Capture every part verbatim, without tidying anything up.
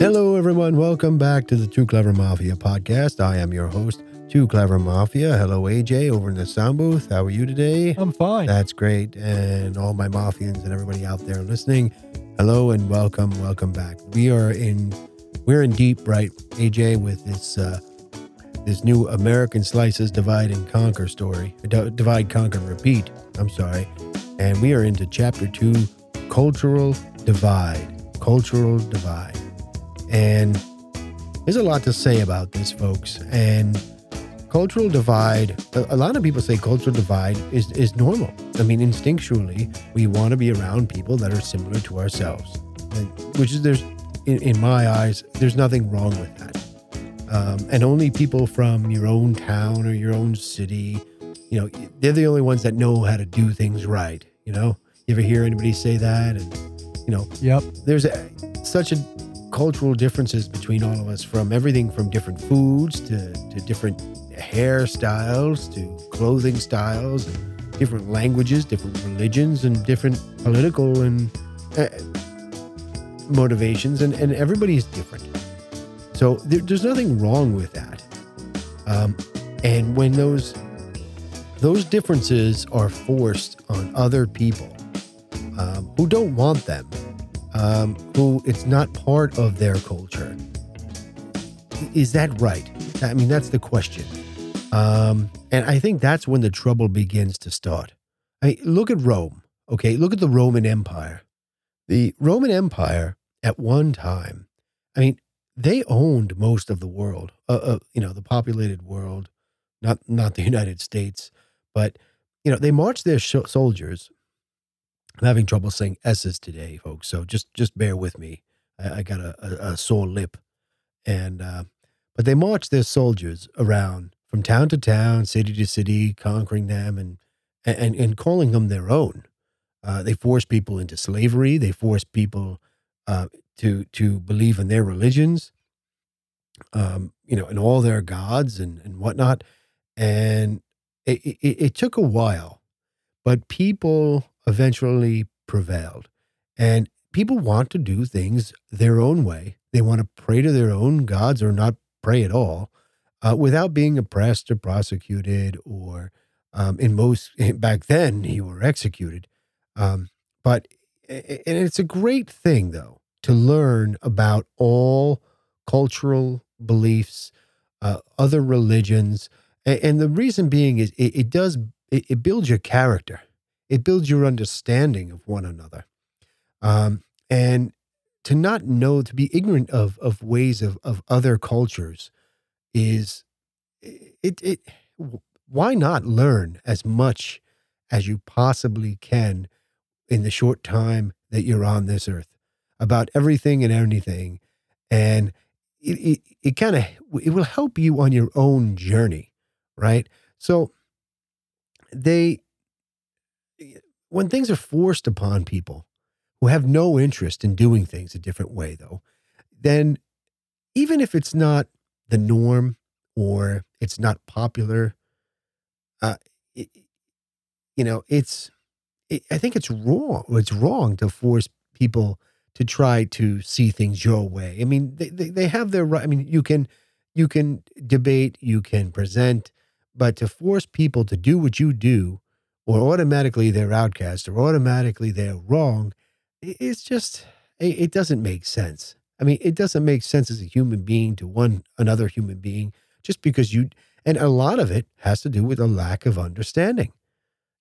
Hello, everyone. Welcome back to the Two Clever Mafia podcast. I am your host, Two Clever Mafia. Hello, A J, over in the sound booth. How are you today? I'm fine. That's great. And all my Mafians and everybody out there listening, hello and welcome, welcome back. We are in, we're in deep, right, A J, with this uh, this new American Slices divide and conquer story, D- divide, conquer, repeat. I'm sorry. And we are into chapter two, cultural divide, cultural divide. And there's a lot to say about this, folks. And cultural divide, a lot of people say cultural divide is, is normal. I mean, instinctually, we want to be around people that are similar to ourselves, and, which is, there's in, in my eyes, there's nothing wrong with that. Um, and only people from your own town or your own city, you know, they're the only ones that know how to do things right. You know, you ever hear anybody say that? And, you know, yep. There's a, such a cultural differences between all of us, from everything from different foods to, to different hairstyles to clothing styles, and different languages, different religions, and different political and uh, motivations. And, and everybody's different. So there, there's nothing wrong with that. Um, and when those, those differences are forced on other people um, who don't want them, Um, who it's not part of their culture. Is that right? I mean, that's the question. Um, and I think that's when the trouble begins to start. I mean, look at Rome, okay? Look at the Roman Empire. The Roman Empire at one time, I mean, they owned most of the world, uh, uh, you know, the populated world, not, not the United States, but, you know, they marched their sh- soldiers. I'm having trouble saying S's today, folks, so just just bear with me. I, I got a, a, a sore lip. and uh, But they marched their soldiers around from town to town, city to city, conquering them and and, and calling them their own. Uh, they forced people into slavery. They forced people uh, to to believe in their religions, um, you know, and all their gods and, and whatnot. And it, it, it took a while, but people eventually prevailed, and people want to do things their own way. They want to pray to their own gods or not pray at all, uh, without being oppressed or prosecuted, or um, in most back then you were executed. Um, but and it's a great thing though to learn about all cultural beliefs, uh, other religions, and the reason being is it, it does it, it builds your character. It builds your understanding of one another. Um, and to not know, to be ignorant of of ways of, of other cultures is, it, it. why not learn as much as you possibly can in the short time that you're on this earth about everything and anything? And it, it, it kind of, it will help you on your own journey, right? So they... When things are forced upon people who have no interest in doing things a different way, though, then even if it's not the norm or it's not popular, uh, it, you know, it's, it, I think it's wrong. It's wrong to force people to try to see things your way. I mean, they, they, they have their right. I mean, you can, you can debate, you can present, but to force people to do what you do, or automatically they're outcast, or automatically they're wrong, it's just, it doesn't make sense. I mean, it doesn't make sense as a human being to one another human being, just because you, and a lot of it has to do with a lack of understanding.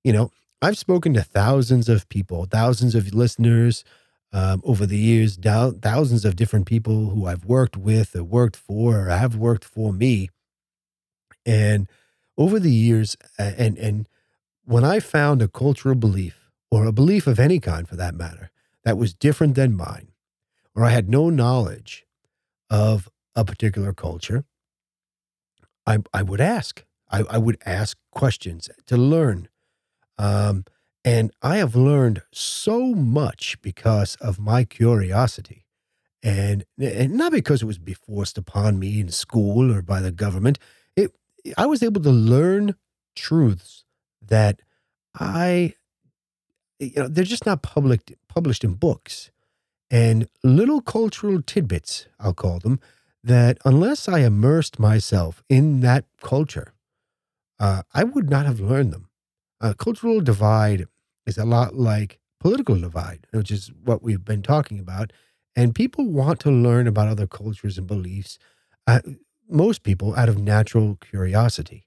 You know, I've spoken to thousands of people, thousands of listeners um, over the years, thousands of different people who I've worked with or worked for or have worked for me. And over the years, and, and, when I found a cultural belief, or a belief of any kind for that matter, that was different than mine, or I had no knowledge of a particular culture, I I would ask. I, I would ask questions to learn. Um, and I have learned so much because of my curiosity. And, and not because it was forced upon me in school or by the government. It I was able to learn truths that I, you know, they're just not public, published in books. and little cultural tidbits, I'll call them, that unless I immersed myself in that culture, uh, I would not have learned them. Uh, cultural divide is a lot like political divide, which is what we've been talking about. And people want to learn about other cultures and beliefs, uh, most people, out of natural curiosity.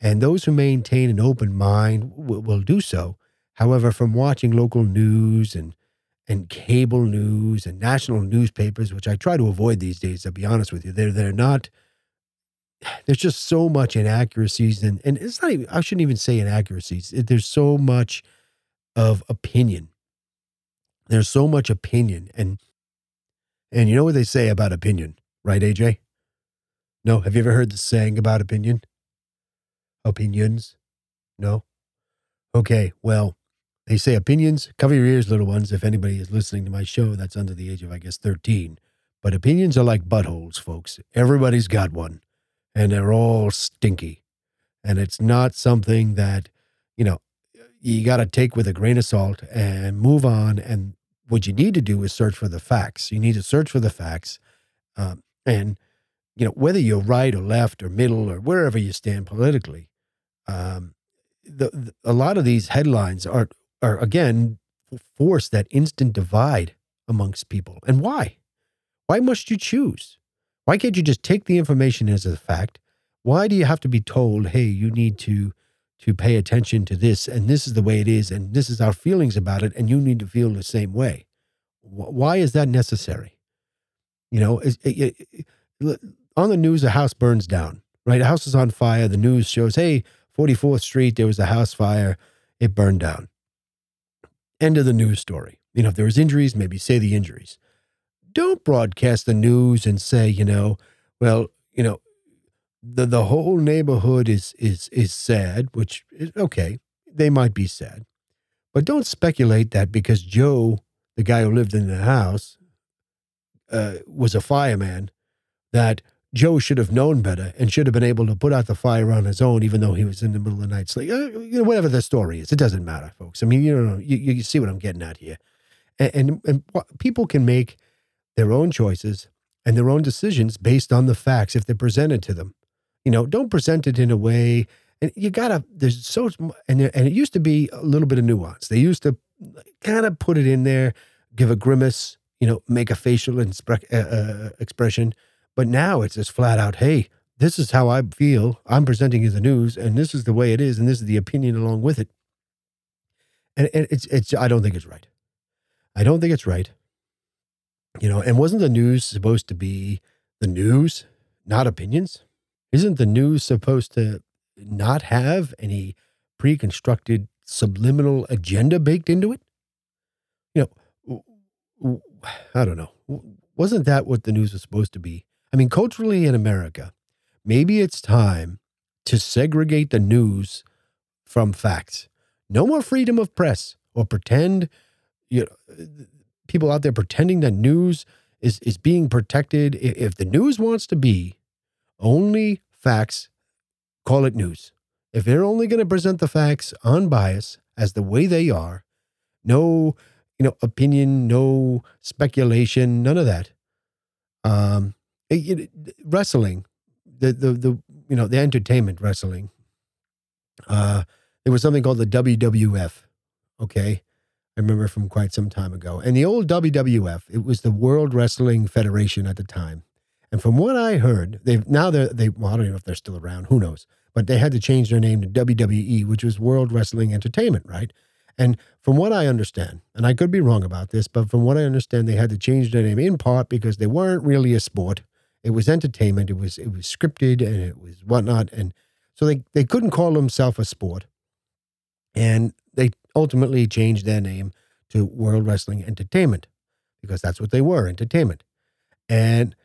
And those who maintain an open mind w- will do so. However, from watching local news and and cable news and national newspapers, which I try to avoid these days, to be honest with you, they're, they're not, there's just so much inaccuracies. And, and it's not even, I shouldn't even say inaccuracies. It, there's so much of opinion. There's so much opinion. And, and you know what they say about opinion, right, A J? No? Have you ever heard the saying about opinion? Opinions? No? Okay, well, they say opinions, cover your ears, little ones, if anybody is listening to my show that's under the age of, I guess, thirteen. But opinions are like buttholes, folks. Everybody's got one, and they're all stinky. And it's not something that, you know, you got to take with a grain of salt and move on. And what you need to do is search for the facts. You need to search for the facts. Um, and, you know, whether you're right or left or middle or wherever you stand politically, um, the, the, a lot of these headlines are, are again, force that instant divide amongst people. And why? Why must you choose? Why can't you just take the information as a fact? Why do you have to be told, hey, you need to to pay attention to this, and this is the way it is, and this is our feelings about it, and you need to feel the same way? Why is that necessary? You know, it, it, it, on the news, a house burns down, right? A house is on fire. The news shows, hey, forty-fourth street, there was a house fire. It burned down. End of the news story. You know, if there was injuries, maybe say the injuries. Don't broadcast the news and say, you know, well, you know, the the whole neighborhood is is is sad, which is okay. They might be sad, but don't speculate that because Joe, the guy who lived in the house, uh, was a fireman, that Joe should have known better and should have been able to put out the fire on his own, even though he was in the middle of the night sleep. Uh, you know, whatever the story is, it doesn't matter, folks. I mean, you know, you, you see what I'm getting at here. And, and and people can make their own choices and their own decisions based on the facts if they're presented to them. You know, don't present it in a way. And you gotta. There's so and there, and it used to be a little bit of nuance. They used to kind of put it in there, give a grimace, you know, make a facial inspre- uh, uh, expression. But now it's just flat out, hey, this is how I feel. I'm presenting you the news, and this is the way it is, and this is the opinion along with it. And, and it's, it's, I don't think it's right. I don't think it's right. You know, and wasn't the news supposed to be the news, not opinions? Isn't the news supposed to not have any pre-constructed subliminal agenda baked into it? You know, I don't know. Wasn't that what the news was supposed to be? I mean, culturally in America, maybe it's time to segregate the news from facts. No more freedom of press or pretend, you know, people out there pretending that news is, is being protected. If the news wants to be only facts, call it news. If they're only going to present the facts unbiased as the way they are, no, you know, opinion, no speculation, none of that. Um, It, it, wrestling, the, the, the, you know, the entertainment wrestling, uh, there was something called the W W F. Okay. I remember from quite some time ago, and the old W W F, it was the World Wrestling Federation at the time. And from what I heard, they've now they're, they, well, I don't know if they're still around, who knows, but they had to change their name to W W E, which was World Wrestling Entertainment. Right. And from what I understand, and I could be wrong about this, but from what I understand, they had to change their name in part because they weren't really a sport. It was entertainment. It was it was scripted and it was whatnot. And so they, they couldn't call themselves a sport. And they ultimately changed their name to World Wrestling Entertainment because that's what they were, entertainment. And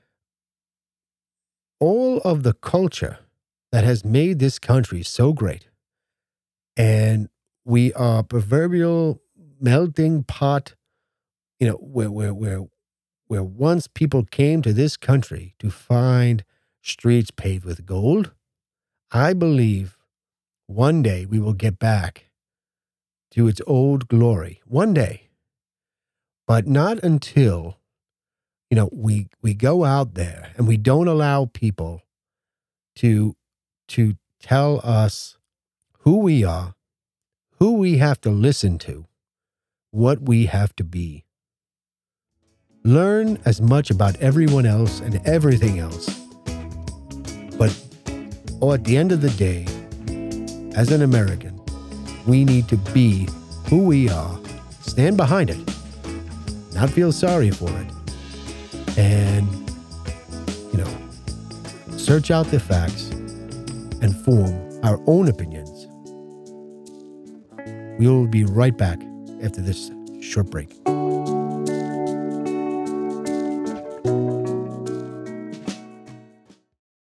all of the culture that has made this country so great, and we are proverbial melting pot, you know, where where where where once people came to this country to find streets paved with gold. I believe one day we will get back to its old glory. One day. But not until, you know, we we go out there and we don't allow people to to tell us who we are, who we have to listen to, what we have to be. Learn as much about everyone else and everything else. But or at the end of the day, as an American, we need to be who we are, stand behind it, not feel sorry for it, and, you know, search out the facts and form our own opinions. We will be right back after this short break.